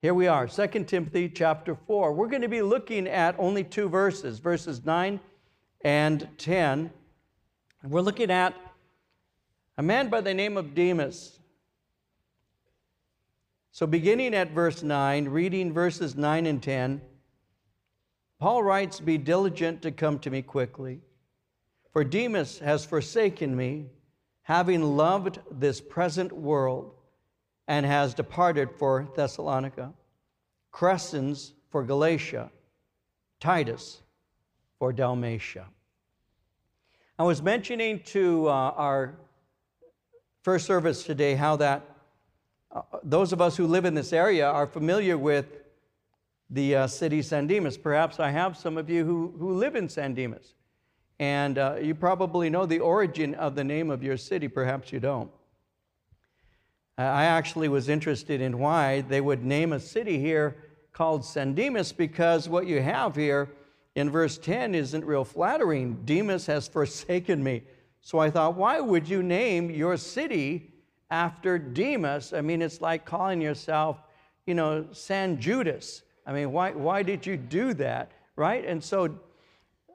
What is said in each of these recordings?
Here we are, 2 Timothy chapter 4. We're going to be looking at only two verses, verses 9 and 10. We're looking at a man by the name of Demas. So beginning at verse 9, reading verses 9 and 10, Paul writes, "Be diligent to come to me quickly, for Demas has forsaken me, having loved this present world, and has departed for Thessalonica, Crescens for Galatia, Titus for Dalmatia." I was mentioning to our first service today how that those of us who live in this area are familiar with the city San Dimas. Perhaps I have some of you who live in San Dimas, and you probably know the origin of the name of your city. Perhaps you don't. I actually was interested in why they would name a city here called San Dimas, because what you have here in verse 10 isn't real flattering. Demas has forsaken me. So I thought, why would you name your city after Demas? I mean, it's like calling yourself, you know, San Judas. I mean, why did you do that, right? And so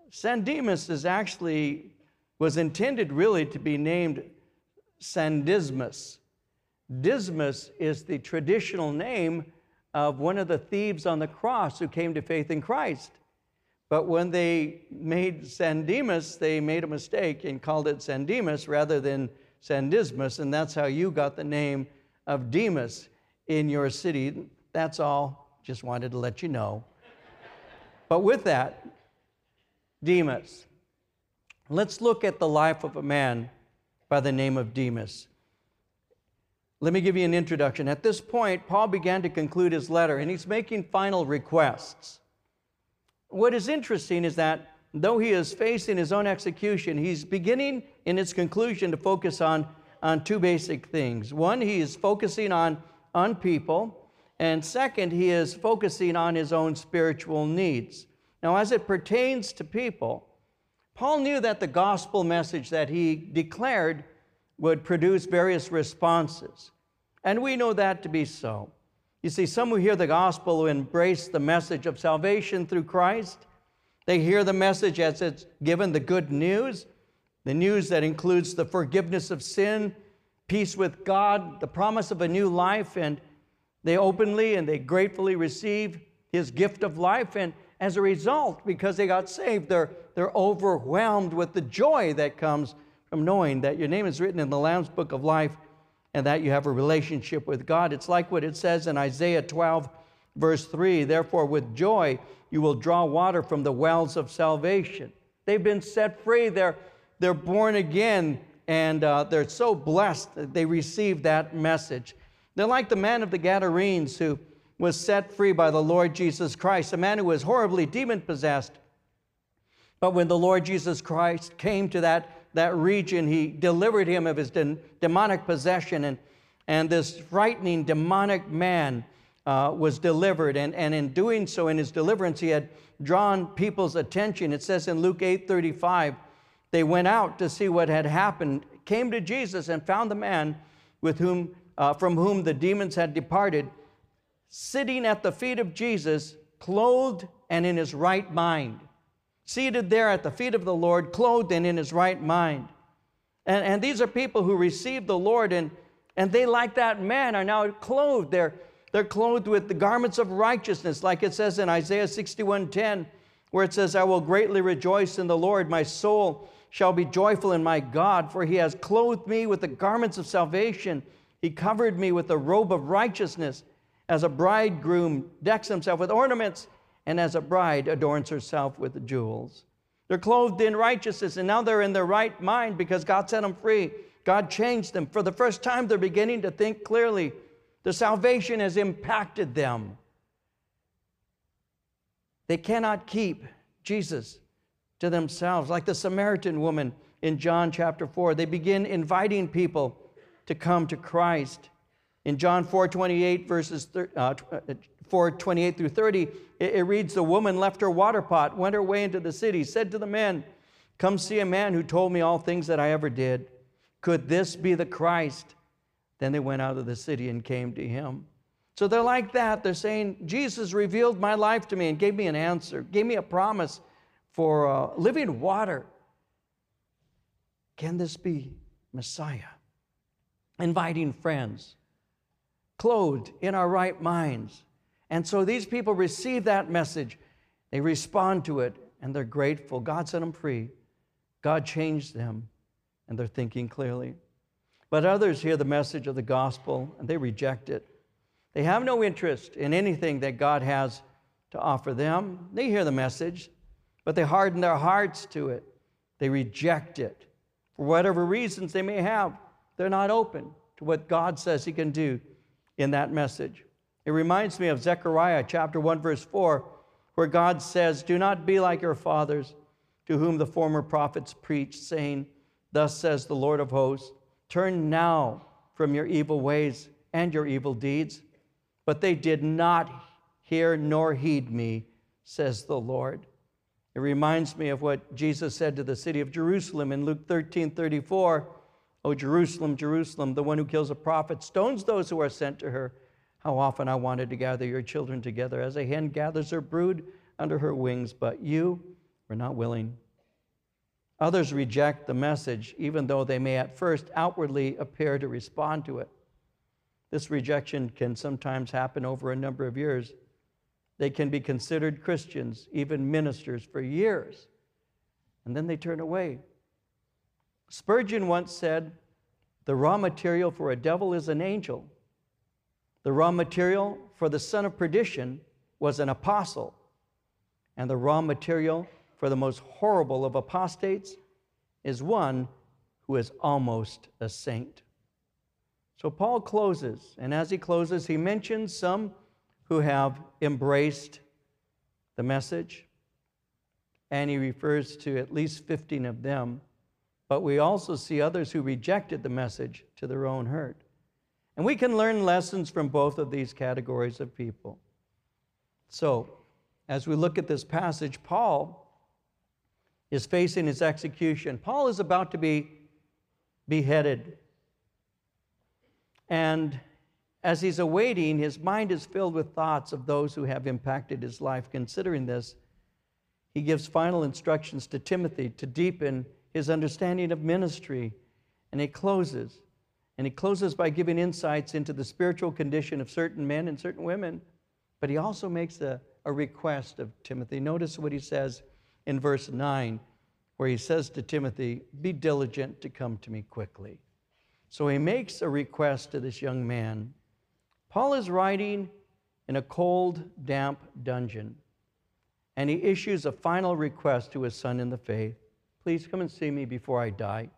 San Dimas is actually, was intended really to be named San Dismas. Dismas is the traditional name of one of the thieves on the cross who came to faith in Christ. But when they made San Dimas, they made a mistake and called it San Dimas rather than San Dismas, and that's how you got the name of Demas in your city. That's all. Just wanted to let you know. But with that, Demas. Let's look at the life of a man by the name of Demas. Let me give you an introduction. At this point, Paul began to conclude his letter, and he's making final requests. What is interesting is that though he is facing his own execution, he's beginning in its conclusion to focus on two basic things. One, he is focusing on people, and second, he is focusing on his own spiritual needs. Now, as it pertains to people, Paul knew that the gospel message that he declared would produce various responses. And we know that to be so. You see, some who hear the gospel who embrace the message of salvation through Christ. They hear the message as it's given, the good news, the news that includes the forgiveness of sin, peace with God, the promise of a new life, and they openly and they gratefully receive his gift of life. And as a result, because they got saved, they're overwhelmed with the joy that comes from knowing that your name is written in the Lamb's Book of Life and that you have a relationship with God. It's like what it says in Isaiah 12, verse 3, "Therefore with joy you will draw water from the wells of salvation." They've been set free, they're born again, and they're so blessed that they receive that message. They're like the man of the Gadarenes who was set free by the Lord Jesus Christ, a man who was horribly demon-possessed. But when the Lord Jesus Christ came to that region, he delivered him of his demonic possession, and this frightening demonic man was delivered, and in doing so, in his deliverance, he had drawn people's attention. It says in Luke 8:35, they went out to see what had happened, came to Jesus, and found the man with whom, from whom the demons had departed, sitting at the feet of Jesus, clothed and in his right mind. Seated there at the feet of the Lord, clothed and in his right mind. And these are people who received the Lord, and they, like that man, are now clothed. They're clothed with the garments of righteousness, like it says in Isaiah 61:10, where it says, "I will greatly rejoice in the Lord. My soul shall be joyful in my God, for he has clothed me with the garments of salvation. He covered me with the robe of righteousness, as a bridegroom decks himself with ornaments, and as a bride adorns herself with jewels." They're clothed in righteousness, and now they're in their right mind because God set them free. God changed them. For the first time, they're beginning to think clearly. Their salvation has impacted them. They cannot keep Jesus to themselves. Like the Samaritan woman in John chapter 4, they begin inviting people to come to Christ. In John 4:28, verses 4:28 through 30, it reads, "The woman left her water pot, went her way into the city, said to the men, 'Come see a man who told me all things that I ever did. Could this be the Christ?' Then they went out of the city and came to him." So they're like that. They're saying, Jesus revealed my life to me and gave me an answer, gave me a promise for living water. Can this be Messiah? Inviting friends, clothed in our right minds. And so these people receive that message. They respond to it, and they're grateful. God set them free. God changed them, and they're thinking clearly. But others hear the message of the gospel, and they reject it. They have no interest in anything that God has to offer them. They hear the message, but they harden their hearts to it. They reject it. For whatever reasons they may have, they're not open to what God says He can do in that message. It reminds me of Zechariah chapter 1, verse 4, where God says, "Do not be like your fathers, to whom the former prophets preached, saying, 'Thus says the Lord of hosts, turn now from your evil ways and your evil deeds.' But they did not hear nor heed me, says the Lord." It reminds me of what Jesus said to the city of Jerusalem in Luke 13:34. "O Jerusalem, Jerusalem, the one who kills a prophet, stones those who are sent to her. How often I wanted to gather your children together as a hen gathers her brood under her wings, but you were not willing." Others reject the message, even though they may at first outwardly appear to respond to it. This rejection can sometimes happen over a number of years. They can be considered Christians, even ministers, for years, and then they turn away. Spurgeon once said, "The raw material for a devil is an angel. The raw material for the son of perdition was an apostle. And the raw material for the most horrible of apostates is one who is almost a saint." So Paul closes, and as he closes, he mentions some who have embraced the message, and he refers to at least 15 of them, but we also see others who rejected the message to their own hurt. And we can learn lessons from both of these categories of people. So, as we look at this passage, Paul is facing his execution. Paul is about to be beheaded. And as he's awaiting, his mind is filled with thoughts of those who have impacted his life. Considering this, he gives final instructions to Timothy to deepen his understanding of ministry. And he closes. And he closes by giving insights into the spiritual condition of certain men and certain women. But he also makes a request of Timothy. Notice what he says in verse 9, where he says to Timothy, "Be diligent to come to me quickly." So he makes a request to this young man. Paul is writing in a cold, damp dungeon, and he issues a final request to his son in the faith. "Please come and see me before I die.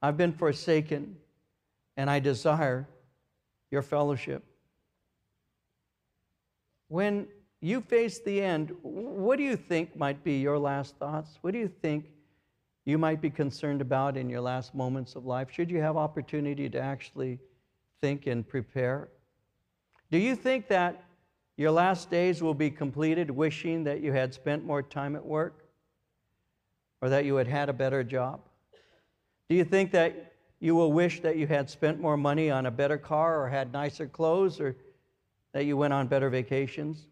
I've been forsaken, and I desire your fellowship." When you face the end, what do you think might be your last thoughts? What do you think you might be concerned about in your last moments of life? Should you have opportunity to actually think and prepare? Do you think that your last days will be completed wishing that you had spent more time at work, or that you had had a better job? Do you think that you will wish that you had spent more money on a better car, or had nicer clothes, or that you went on better vacations,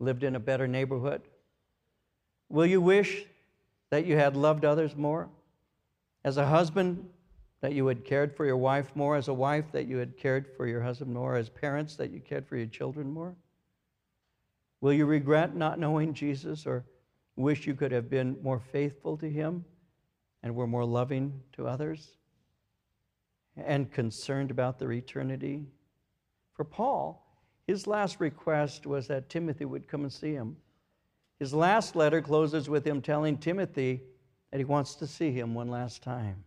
lived in a better neighborhood? Will you wish that you had loved others more? As a husband, that you had cared for your wife more. As a wife, that you had cared for your husband more. As parents, that you cared for your children more. Will you regret not knowing Jesus, or wish you could have been more faithful to Him and were more loving to others and concerned about their eternity? For Paul, his last request was that Timothy would come and see him. His last letter closes with him telling Timothy that he wants to see him one last time.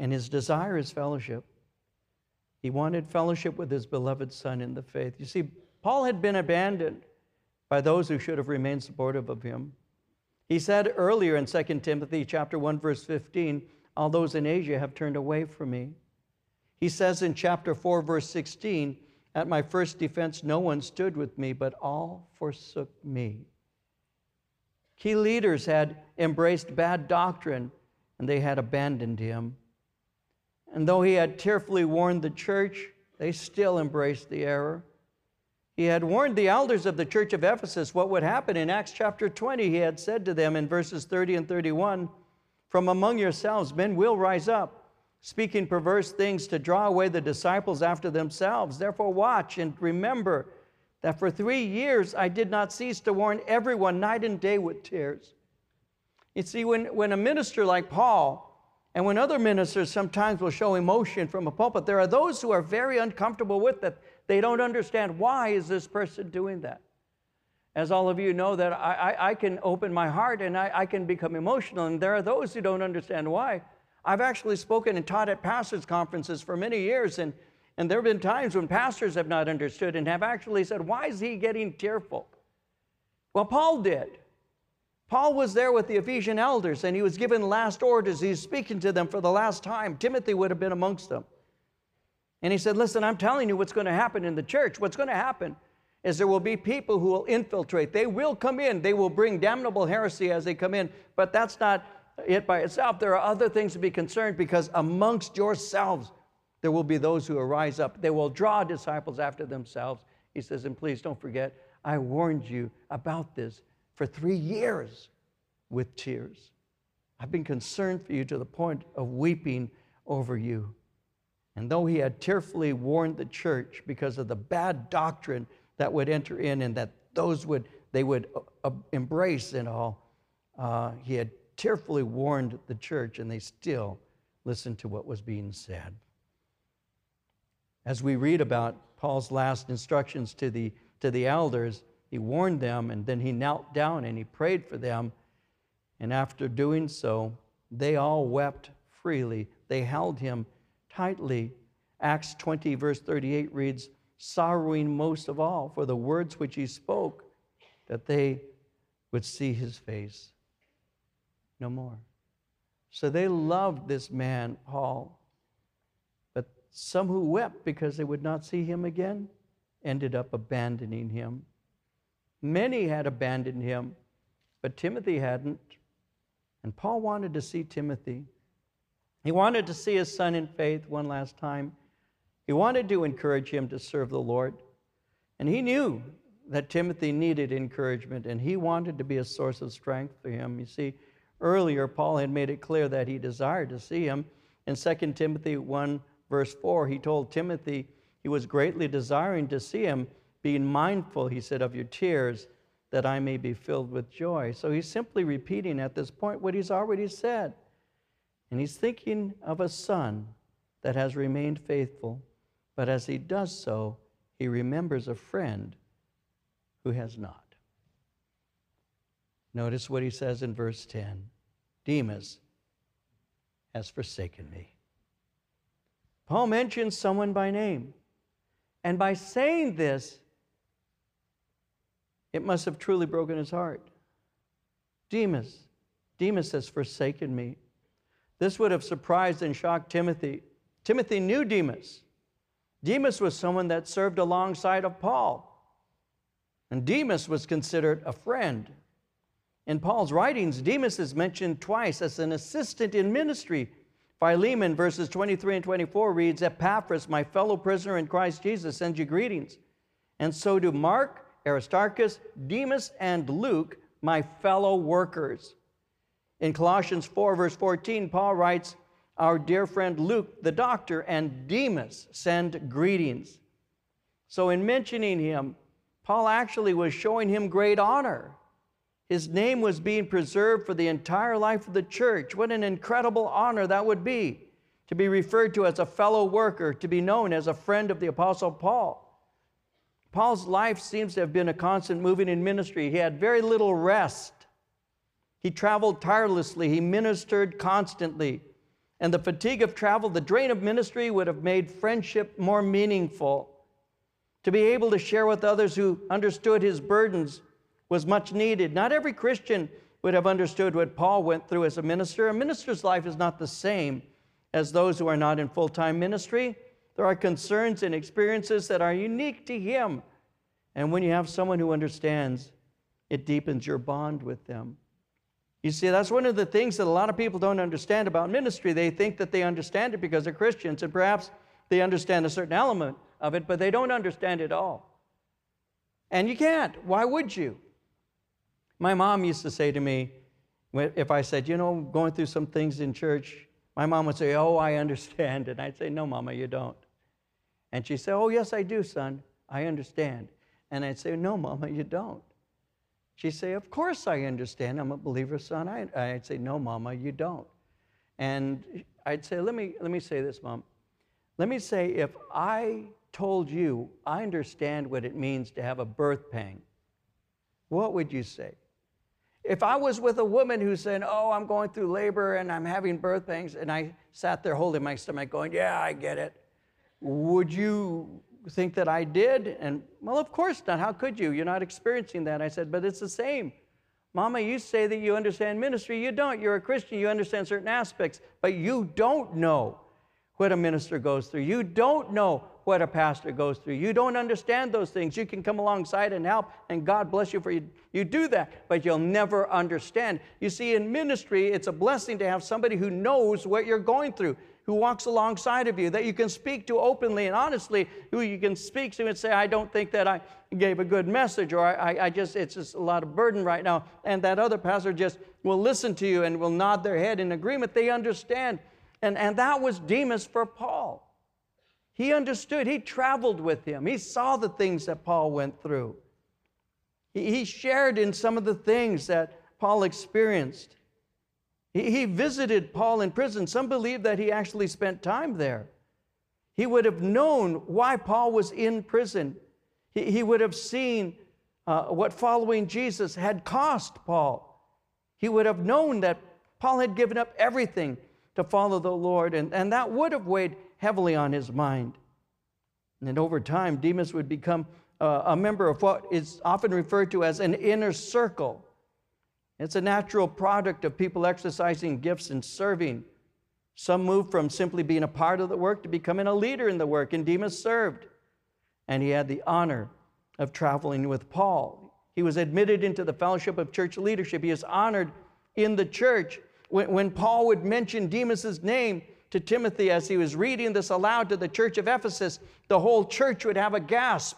And his desire is fellowship. He wanted fellowship with his beloved son in the faith. You see, Paul had been abandoned by those who should have remained supportive of him. He said earlier in 2 Timothy chapter 1, verse 15, "All those in Asia have turned away from me." He says in chapter 4, verse 16, "At my first defense, no one stood with me, but all forsook me." Key leaders had embraced bad doctrine, and they had abandoned him. And though he had tearfully warned the church, They still embraced the error. He had warned the elders of the church of Ephesus what would happen. In Acts chapter 20, he had said to them in verses 30 and 31, "From among yourselves men will rise up, speaking perverse things to draw away the disciples after themselves. Therefore watch and remember that for 3 years I did not cease to warn everyone night and day with tears." You see, when a minister like Paul, and when other ministers sometimes will show emotion from a pulpit, there are those who are very uncomfortable with it. They don't understand, why is this person doing that? As all of you know, that I can open my heart and I can become emotional, and there are those who don't understand why. I've actually spoken and taught at pastors' conferences for many years, and there have been times when pastors have not understood and have actually said, why is he getting tearful? Well, Paul did. Paul was there with the Ephesian elders, and he was given last orders. He's speaking to them for the last time. Timothy would have been amongst them. And he said, listen, I'm telling you what's going to happen in the church. What's going to happen is there will be people who will infiltrate. They will come in. They will bring damnable heresy as they come in. But that's not it by itself. There are other things to be concerned, because amongst yourselves there will be those who will rise up. They will draw disciples after themselves. He says, and please don't forget, I warned you about this for 3 years with tears. I've been concerned for you to the point of weeping over you. And though he had tearfully warned the church because of the bad doctrine that would enter in and that those would embrace and all, he had tearfully warned the church, and they still listened to what was being said. As we read about Paul's last instructions to the elders, he warned them, and then he knelt down and he prayed for them. And after doing so, they all wept freely. They held him tightly. Acts 20, verse 38 reads, sorrowing most of all for the words which he spoke, that they would see his face no more. So they loved this man, Paul. But some who wept because they would not see him again ended up abandoning him. Many had abandoned him, but Timothy hadn't. And Paul wanted to see Timothy. He wanted to see his son in faith one last time. He wanted to encourage him to serve the Lord. And he knew that Timothy needed encouragement, and he wanted to be a source of strength for him. You see, earlier Paul had made it clear that he desired to see him. In 2 Timothy 1, verse 4, he told Timothy he was greatly desiring to see him, being mindful, he said, of your tears, that I may be filled with joy. So he's simply repeating at this point what he's already said. And he's thinking of a son that has remained faithful, but as he does so, he remembers a friend who has not. Notice what he says in verse 10, Demas has forsaken me. Paul mentions someone by name, and by saying this, it must have truly broken his heart. Demas has forsaken me. This would have surprised and shocked Timothy. Timothy knew Demas. Demas was someone that served alongside of Paul. And Demas was considered a friend. In Paul's writings, Demas is mentioned twice as an assistant in ministry. Philemon, verses 23 and 24 reads, Epaphras, my fellow prisoner in Christ Jesus, sends you greetings. And so do Mark, Aristarchus, Demas, and Luke, my fellow workers. In Colossians 4, verse 14, Paul writes, our dear friend Luke, the doctor, and Demas send greetings. So in mentioning him, Paul actually was showing him great honor. His name was being preserved for the entire life of the church. What an incredible honor that would be, to be referred to as a fellow worker, to be known as a friend of the Apostle Paul. Paul's life seems to have been a constant moving in ministry. He had very little rest. He traveled tirelessly. He ministered constantly. And the fatigue of travel, the drain of ministry, would have made friendship more meaningful. To be able to share with others who understood his burdens was much needed. Not every Christian would have understood what Paul went through as a minister. A minister's life is not the same as those who are not in full-time ministry. There are concerns and experiences that are unique to him. And when you have someone who understands, it deepens your bond with them. You see, that's one of the things that a lot of people don't understand about ministry. They think that they understand it because they're Christians, and perhaps they understand a certain element, of it, but they don't understand it all. And you can't. Why would you? My mom used to say to me, if I said, you know, going through some things in church, my mom would say, oh, I understand. And I'd say, no, Mama, you don't. And she'd say, oh, yes, I do, son. I understand. And I'd say, no, Mama, you don't. She'd say, of course I understand. I'm a believer, son. I'd say, no, Mama, you don't. And I'd say, let me say this, Mom. Let me say, if I told you I understand what it means to have a birth pang, what would you say? If I was with a woman who said, oh, I'm going through labor and I'm having birth pangs, and I sat there holding my stomach going, yeah, I get it, would you think that I did? And, well, of course not. How could you? You're not experiencing that. I said, but it's the same. Mama, you say that you understand ministry. You don't. You're a Christian. You understand certain aspects, but you don't know what a minister goes through. You don't know what a pastor goes through. You don't understand those things. You can come alongside and help, and God bless you for you do that, but you'll never understand. You see, in ministry, it's a blessing to have somebody who knows what you're going through, who walks alongside of you, that you can speak to openly and honestly, who you can speak to and say, I don't think that I gave a good message, or it's just a lot of burden right now. And that other pastor just will listen to you and will nod their head in agreement. They understand. And that was Demas for Paul. He understood. He traveled with him. He saw the things that Paul went through. He shared in some of the things that Paul experienced. He visited Paul in prison. Some believe that he actually spent time there. He would have known why Paul was in prison. He would have seen what following Jesus had cost Paul. He would have known that Paul had given up everything to follow the Lord, and that would have weighed heavily on his mind. And over time, Demas would become a member of what is often referred to as an inner circle. It's a natural product of people exercising gifts and serving. Some moved from simply being a part of the work to becoming a leader in the work, and Demas served. And he had the honor of traveling with Paul. He was admitted into the fellowship of church leadership. He is honored in the church. When Paul would mention Demas's name to Timothy as he was reading this aloud to the church of Ephesus, the whole church would have a gasp.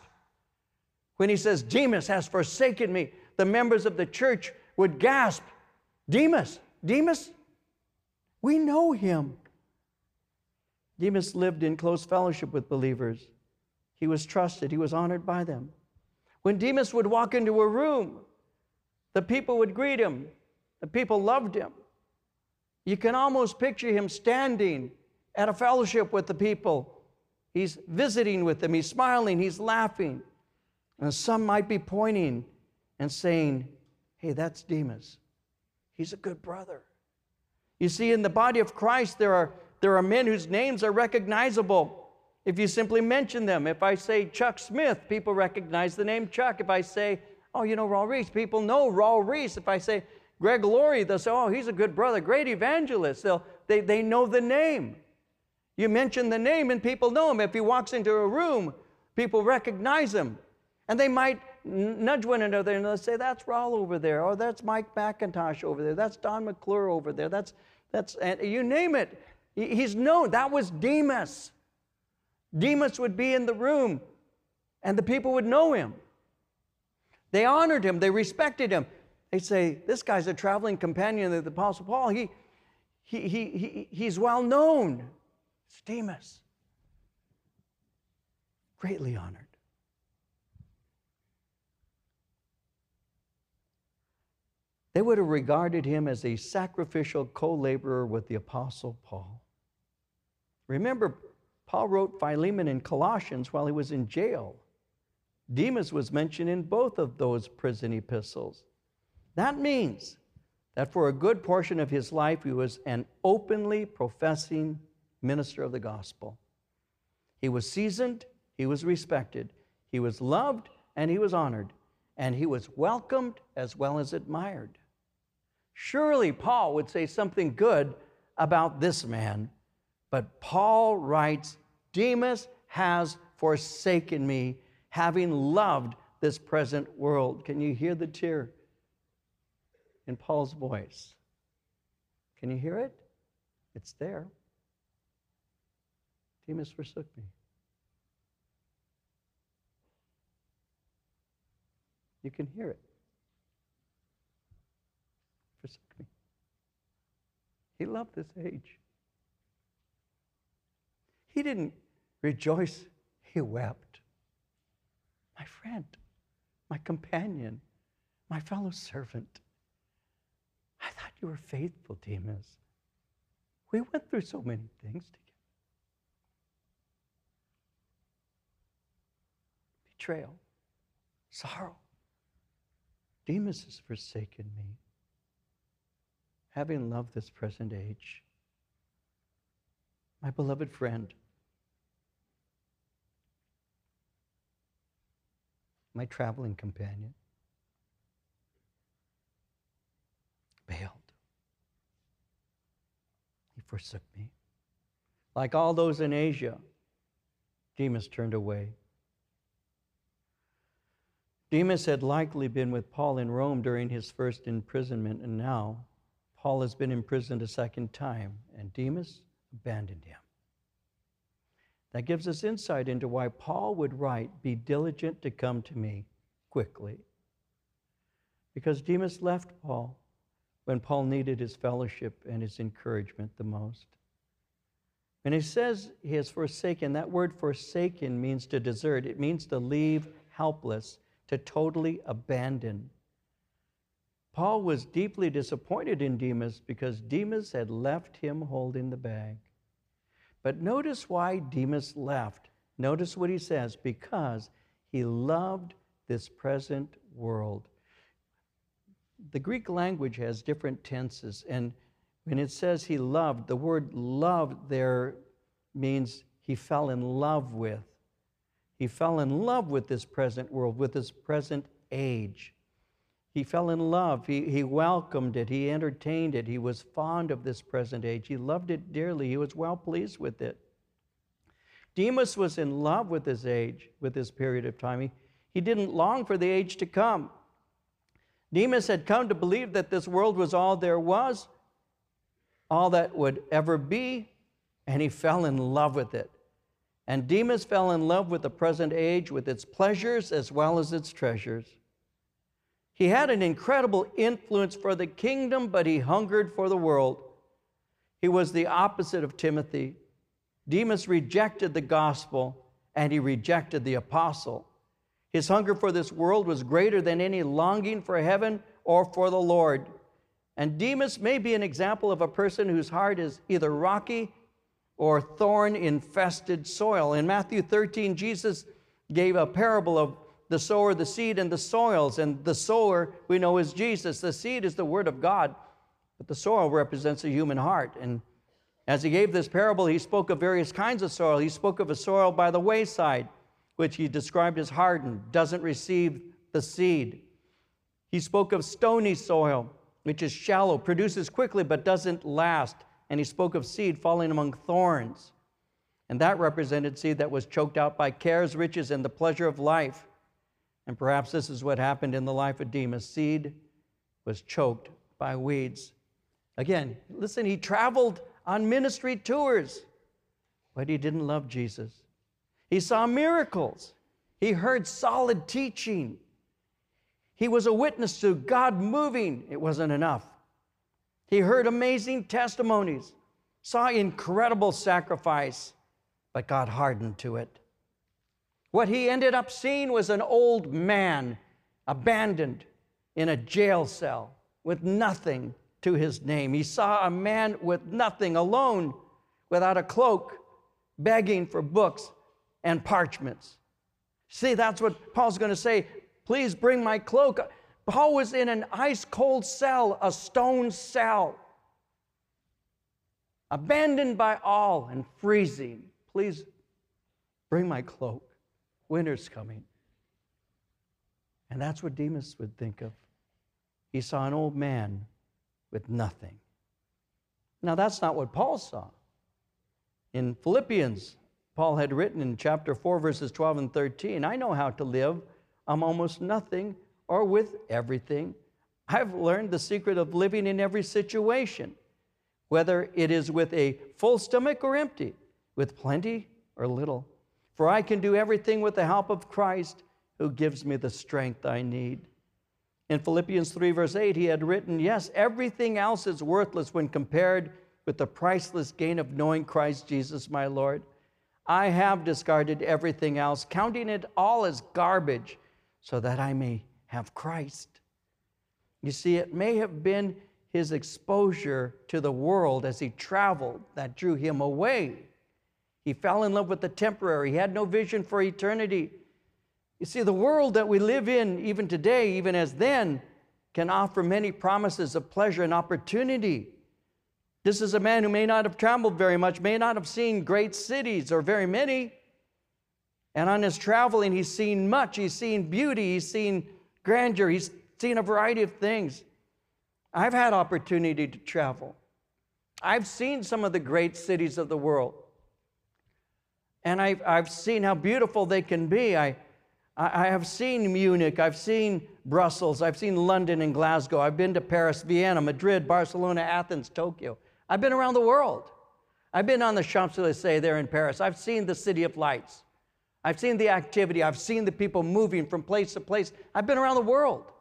When he says, Demas has forsaken me, the members of the church would gasp, Demas, we know him. Demas lived in close fellowship with believers. He was trusted. He was honored by them. When Demas would walk into a room, the people would greet him. The people loved him. You can almost picture him standing at a fellowship with the people. He's visiting with them. He's smiling. He's laughing. And some might be pointing and saying, hey, that's Demas. He's a good brother. You see, in the body of Christ, there are men whose names are recognizable if you simply mention them. If I say Chuck Smith, people recognize the name Chuck. If I say, oh, you know Raul Reese, people know Raul Reese. If I say Greg Laurie, they'll say, oh, he's a good brother, great evangelist. They know the name. You mention the name and people know him. If he walks into a room, people recognize him. And they might nudge one another and they'll say, that's Raul over there, or that's Mike McIntosh over there, that's Don McClure over there, and you name it. He's known. That was Demas. Demas would be in the room and the people would know him. They honored him. They respected him. They say, this guy's a traveling companion of the Apostle Paul. He's well known. It's Demas. Greatly honored. They would have regarded him as a sacrificial co-laborer with the Apostle Paul. Remember, Paul wrote Philemon and Colossians while he was in jail. Demas was mentioned in both of those prison epistles. That means that for a good portion of his life, he was an openly professing minister of the gospel. He was seasoned, he was respected, he was loved, and he was honored, and he was welcomed as well as admired. Surely Paul would say something good about this man, but Paul writes, Demas has forsaken me, having loved this present world. Can you hear the tear in Paul's voice? Can you hear it? It's there. Demas forsook me. You can hear it. Forsake me. He loved this age. He didn't rejoice, he wept. My friend, my companion, my fellow servant, I thought you were faithful, Demas. We went through so many things together. Betrayal, sorrow. Demas has forsaken me, having loved this present age. My beloved friend, my traveling companion, bailed. He forsook me. Like all those in Asia, Demas turned away. Demas had likely been with Paul in Rome during his first imprisonment, and now Paul has been imprisoned a second time, and Demas abandoned him. That gives us insight into why Paul would write, "Be diligent to come to me quickly." Because Demas left Paul when Paul needed his fellowship and his encouragement the most. And he says he has forsaken. That word forsaken means to desert. It means to leave helpless, to totally abandon. Paul was deeply disappointed in Demas because Demas had left him holding the bag. But notice why Demas left. Notice what he says, because he loved this present world. The Greek language has different tenses, and when it says he loved, the word loved there means he fell in love with. He fell in love with this present world, with this present age. He fell in love. He welcomed it. He entertained it. He was fond of this present age. He loved it dearly. He was well pleased with it. Demas was in love with his age, with this period of time. He didn't long for the age to come. Demas had come to believe that this world was all there was, all that would ever be, and he fell in love with it. And Demas fell in love with the present age, with its pleasures as well as its treasures. He had an incredible influence for the kingdom, but he hungered for the world. He was the opposite of Timothy. Demas rejected the gospel, and he rejected the apostle. His hunger for this world was greater than any longing for heaven or for the Lord. And Demas may be an example of a person whose heart is either rocky or thorn-infested soil. In Matthew 13, Jesus gave a parable of the sower, the seed, and the soils. And the sower, we know, is Jesus. The seed is the word of God, but the soil represents the human heart. And as he gave this parable, he spoke of various kinds of soil. He spoke of a soil by the wayside, which he described as hardened, doesn't receive the seed. He spoke of stony soil, which is shallow, produces quickly, but doesn't last. And he spoke of seed falling among thorns. And that represented seed that was choked out by cares, riches, and the pleasure of life. And perhaps this is what happened in the life of Demas. Seed was choked by weeds. Again, listen, he traveled on ministry tours, but he didn't love Jesus. He saw miracles. He heard solid teaching. He was a witness to God moving. It wasn't enough. He heard amazing testimonies, saw incredible sacrifice, but got hardened to it. What he ended up seeing was an old man abandoned in a jail cell with nothing to his name. He saw a man with nothing, alone, without a cloak, begging for books and parchments. See, that's what Paul's going to say. Please bring my cloak. Paul was in an ice-cold cell, a stone cell, abandoned by all and freezing. Please bring my cloak. Winter's coming. And that's what Demas would think of. He saw an old man with nothing. Now, that's not what Paul saw. In Philippians, Paul had written in chapter 4, verses 12 and 13, I know how to live. I'm almost nothing, or with everything. I've learned the secret of living in every situation, whether it is with a full stomach or empty, with plenty or little. For I can do everything with the help of Christ, who gives me the strength I need. In Philippians 3, verse 8, he had written, yes, everything else is worthless when compared with the priceless gain of knowing Christ Jesus, my Lord. I have discarded everything else, counting it all as garbage, so that I may have Christ. You see, it may have been his exposure to the world as he traveled that drew him away. He fell in love with the temporary. He had no vision for eternity. You see, the world that we live in, even today, even as then, can offer many promises of pleasure and opportunity. This is a man who may not have traveled very much, may not have seen great cities or very many. And on his traveling, he's seen much. He's seen beauty. He's seen grandeur. He's seen a variety of things. I've had opportunity to travel. I've seen some of the great cities of the world. And I've seen how beautiful they can be. I have seen Munich, I've seen Brussels, I've seen London and Glasgow, I've been to Paris, Vienna, Madrid, Barcelona, Athens, Tokyo. I've been around the world. I've been on the Champs-Élysées there in Paris. I've seen the City of Lights. I've seen the activity. I've seen the people moving from place to place. I've been around the world.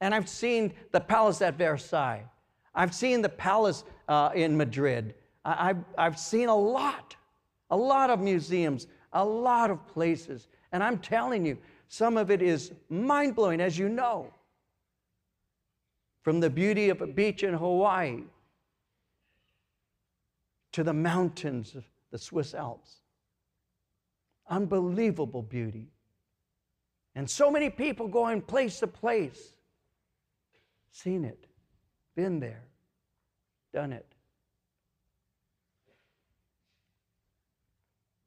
And I've seen the palace at Versailles. I've seen the palace in Madrid. I've seen a lot of museums, a lot of places. And I'm telling you, some of it is mind-blowing, as you know. From the beauty of a beach in Hawaii to the mountains of the Swiss Alps. Unbelievable beauty. And so many people going place to place. Seen it, been there, done it.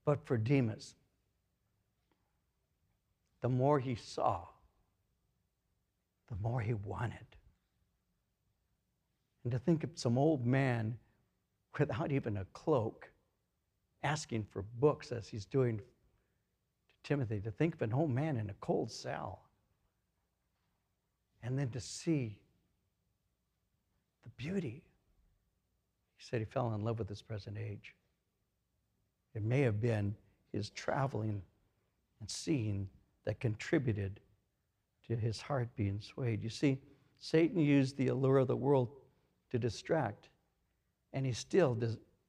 But for Demas, the more he saw, the more he wanted. And to think of some old man without even a cloak asking for books as he's doing to Timothy, to think of an old man in a cold cell, and then to see the beauty. He said he fell in love with his present age. It may have been his traveling and seeing that contributed to his heart being swayed. You see, Satan used the allure of the world to distract, and he still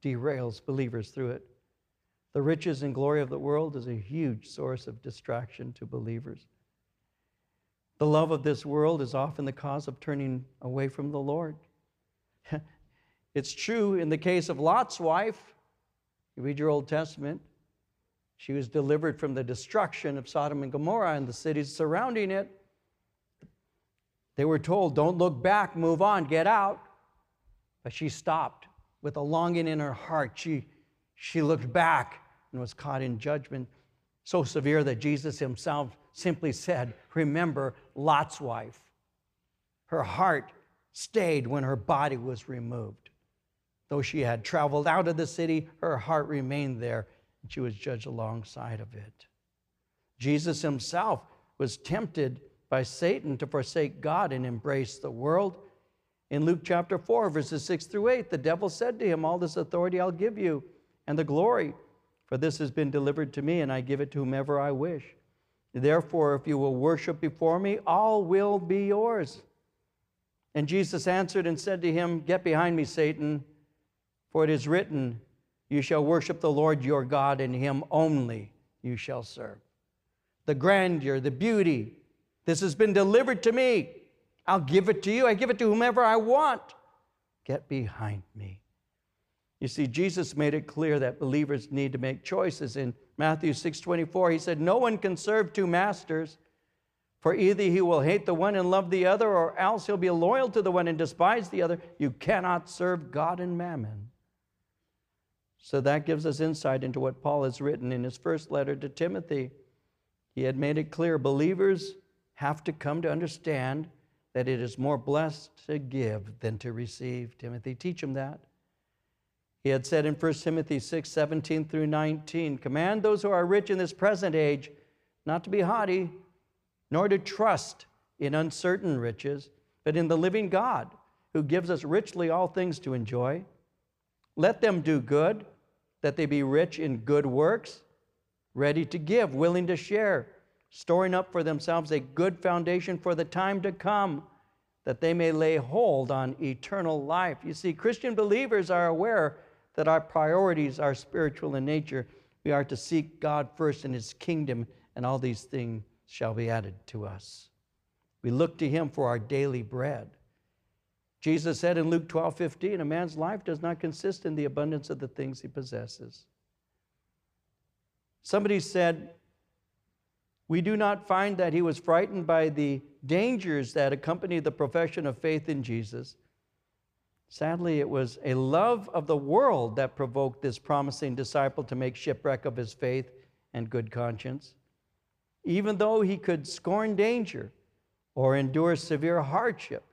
derails believers through it. The riches and glory of the world is a huge source of distraction to believers. The love of this world is often the cause of turning away from the Lord. It's true in the case of Lot's wife. You read your Old Testament. She was delivered from the destruction of Sodom and Gomorrah and the cities surrounding it. They were told, don't look back, move on, get out. But she stopped with a longing in her heart. She looked back and was caught in judgment so severe that Jesus himself simply said, remember Lot's wife. Her heart stayed when her body was removed. Though she had traveled out of the city, her heart remained there. She was judged alongside of it. Jesus himself was tempted by Satan to forsake God and embrace the world. In Luke chapter 4, verses 6 through 8, the devil said to him, all this authority I'll give you and the glory, for this has been delivered to me, and I give it to whomever I wish. Therefore, if you will worship before me, all will be yours. And Jesus answered and said to him, get behind me, Satan, for it is written, you shall worship the Lord your God, and him only you shall serve. The grandeur, the beauty, this has been delivered to me. I'll give it to you. I give it to whomever I want. Get behind me. You see, Jesus made it clear that believers need to make choices. In Matthew 6:24, he said, no one can serve two masters, for either he will hate the one and love the other, or else he'll be loyal to the one and despise the other. You cannot serve God and mammon. So that gives us insight into what Paul has written in his first letter to Timothy. He had made it clear believers have to come to understand that it is more blessed to give than to receive. Timothy, teach him that. He had said in 1 Timothy 6, 17 through 19, command those who are rich in this present age not to be haughty, nor to trust in uncertain riches, but in the living God, who gives us richly all things to enjoy. Let them do good, that they be rich in good works, ready to give, willing to share, storing up for themselves a good foundation for the time to come, that they may lay hold on eternal life. You see, Christian believers are aware that our priorities are spiritual in nature. We are to seek God first in His kingdom, and all these things shall be added to us. We look to Him for our daily bread. Jesus said in Luke 12:15, a man's life does not consist in the abundance of the things he possesses. Somebody said, we do not find that he was frightened by the dangers that accompany the profession of faith in Jesus. Sadly, it was a love of the world that provoked this promising disciple to make shipwreck of his faith and good conscience. Even though he could scorn danger or endure severe hardship,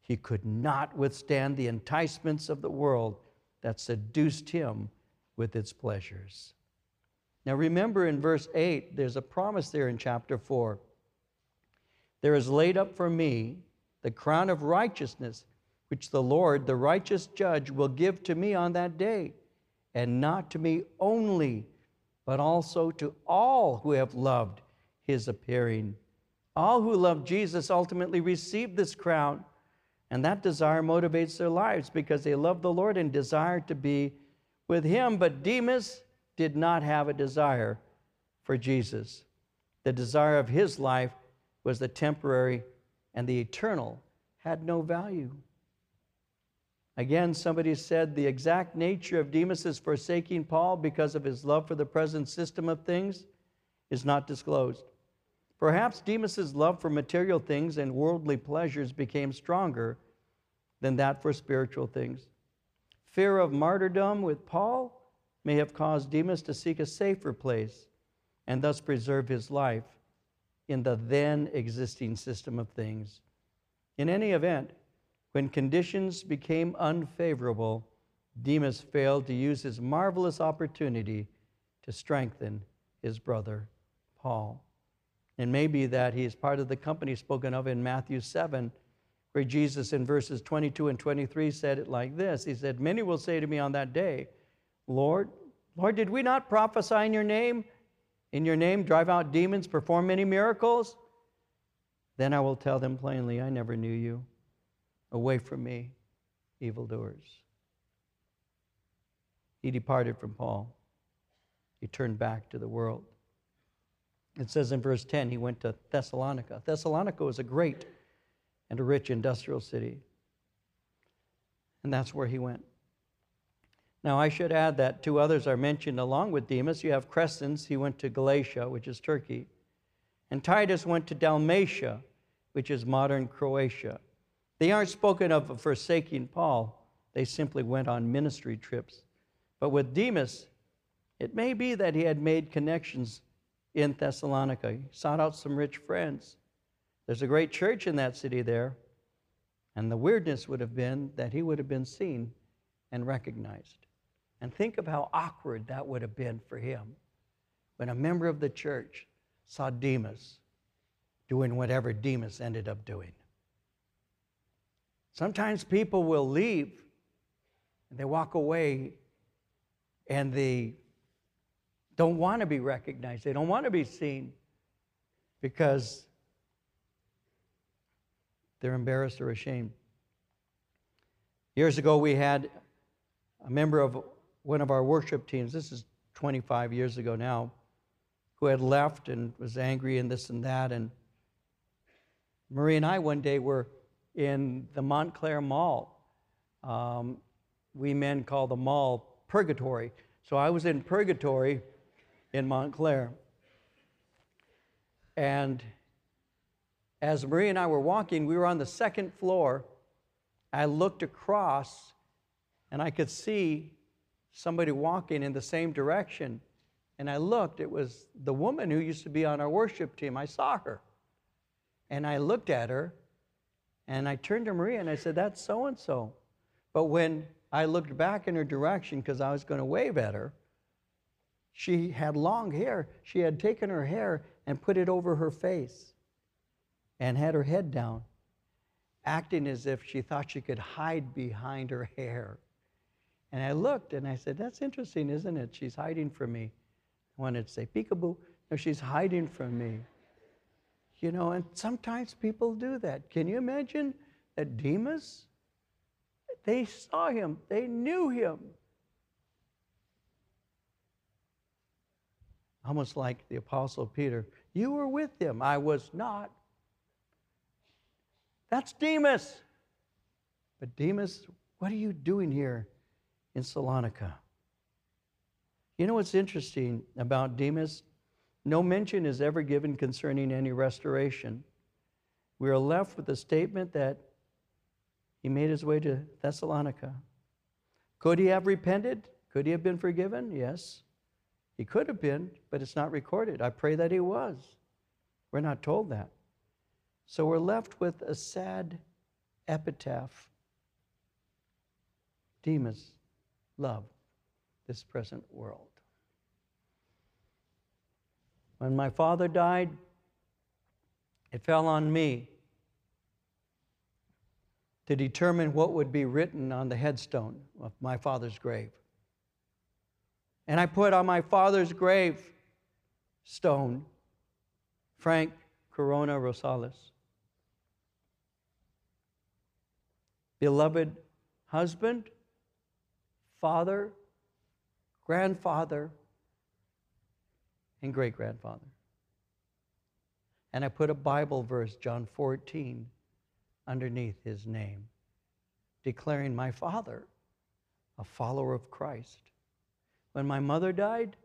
he could not withstand the enticements of the world that seduced him with its pleasures. Now remember, in verse 8, there's a promise there in chapter 4. There is laid up for me the crown of righteousness, which the Lord, the righteous judge, will give to me on that day, and not to me only, but also to all who have loved His appearing. All who love Jesus ultimately receive this crown, and that desire motivates their lives because they love the Lord and desire to be with Him. But Demas did not have a desire for Jesus. The desire of his life was the temporary, and the eternal had no value. Again, somebody said the exact nature of Demas' forsaking Paul because of his love for the present system of things is not disclosed. Perhaps Demas' love for material things and worldly pleasures became stronger than that for spiritual things. Fear of martyrdom with Paul may have caused Demas to seek a safer place and thus preserve his life in the then existing system of things. In any event, when conditions became unfavorable, Demas failed to use his marvelous opportunity to strengthen his brother Paul. And maybe that he is part of the company spoken of in Matthew 7, where Jesus in verses 22 and 23 said it like this. He said, many will say to me on that day, Lord, Lord, did we not prophesy in your name? In your name, drive out demons, perform many miracles? Then I will tell them plainly, I never knew you. Away from me, evildoers. He departed from Paul. He turned back to the world. It says in verse 10, he went to Thessalonica. Thessalonica was a great and a rich industrial city. And that's where he went. Now, I should add that two others are mentioned along with Demas. You have Crescens, he went to Galatia, which is Turkey, and Titus went to Dalmatia, which is modern Croatia. They aren't spoken of forsaking Paul. They simply went on ministry trips. But with Demas, it may be that he had made connections in Thessalonica. He sought out some rich friends. There's a great church in that city there, and the weirdness would have been that he would have been seen and recognized. And think of how awkward that would have been for him when a member of the church saw Demas doing whatever Demas ended up doing. Sometimes people will leave and they walk away and they don't want to be recognized. They don't want to be seen because they're embarrassed or ashamed. Years ago, we had a member of one of our worship teams, this is 25 years ago now, who had left and was angry and this and that. And Marie and I one day were in the Montclair Mall. We men call the mall purgatory. So I was in purgatory in Montclair. And as Marie and I were walking, we were on the second floor. I looked across and I could see somebody walking in the same direction. And I looked, it was the woman who used to be on our worship team. I saw her. And I looked at her and I turned to Maria and I said, that's so-and-so. But when I looked back in her direction, because I was going to wave at her, she had long hair. She had taken her hair and put it over her face and had her head down, acting as if she thought she could hide behind her hair. And I looked and I said, that's interesting, isn't it? She's hiding from me. I wanted to say peekaboo. No, she's hiding from me. You know, and sometimes people do that. Can you imagine that Demas? They saw him. They knew him. Almost like the Apostle Peter. You were with him. I was not. That's Demas. But Demas, what are you doing here in Thessalonica? You know what's interesting about Demas? No mention is ever given concerning any restoration. We are left with the statement that he made his way to Thessalonica. Could he have repented? Could he have been forgiven? Yes. He could have been, but it's not recorded. I pray that he was. We're not told that. So we're left with a sad epitaph. Demas loved this present world. When my father died, it fell on me to determine what would be written on the headstone of my father's grave. And I put on my father's gravestone, Frank Corona Rosales. Beloved husband, father, grandfather, and great-grandfather. And I put a Bible verse, John 14, underneath his name, declaring my father a follower of Christ. When my mother died,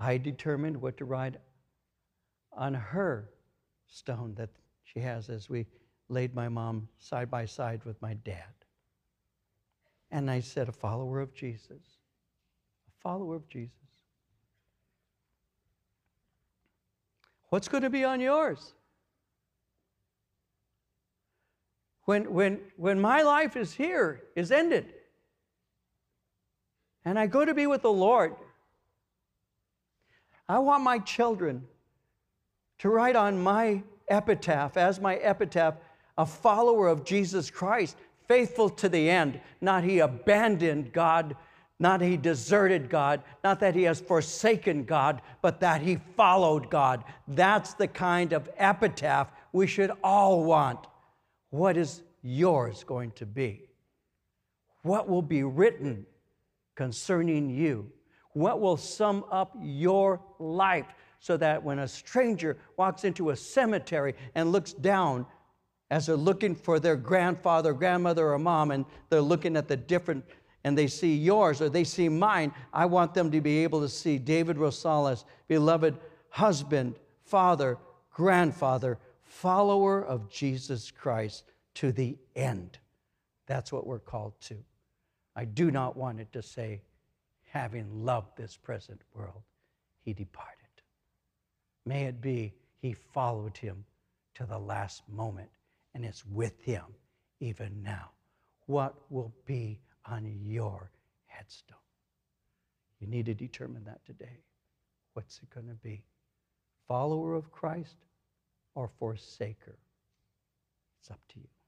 I determined what to write on her stone that she has, as we laid my mom side by side with my dad. And I said, a follower of Jesus, a follower of Jesus. What's going to be on yours? When my life is here, is ended, and I go to be with the Lord, I want my children to write on my epitaph, as my epitaph, a follower of Jesus Christ, faithful to the end. Not he abandoned God, not he deserted God, not that he has forsaken God, but that he followed God. That's the kind of epitaph we should all want. What is yours going to be? What will be written concerning you? What will sum up your life so that when a stranger walks into a cemetery and looks down as they're looking for their grandfather, grandmother, or mom, and they're looking at the different, and they see yours or they see mine, I want them to be able to see David Rosales, beloved husband, father, grandfather, follower of Jesus Christ to the end. That's what we're called to. I do not want it to say, having loved this present world, he departed. May it be he followed him to the last moment and is with him even now. What will be on your headstone? You need to determine that today. What's it going to be? Follower of Christ or forsaker? It's up to you.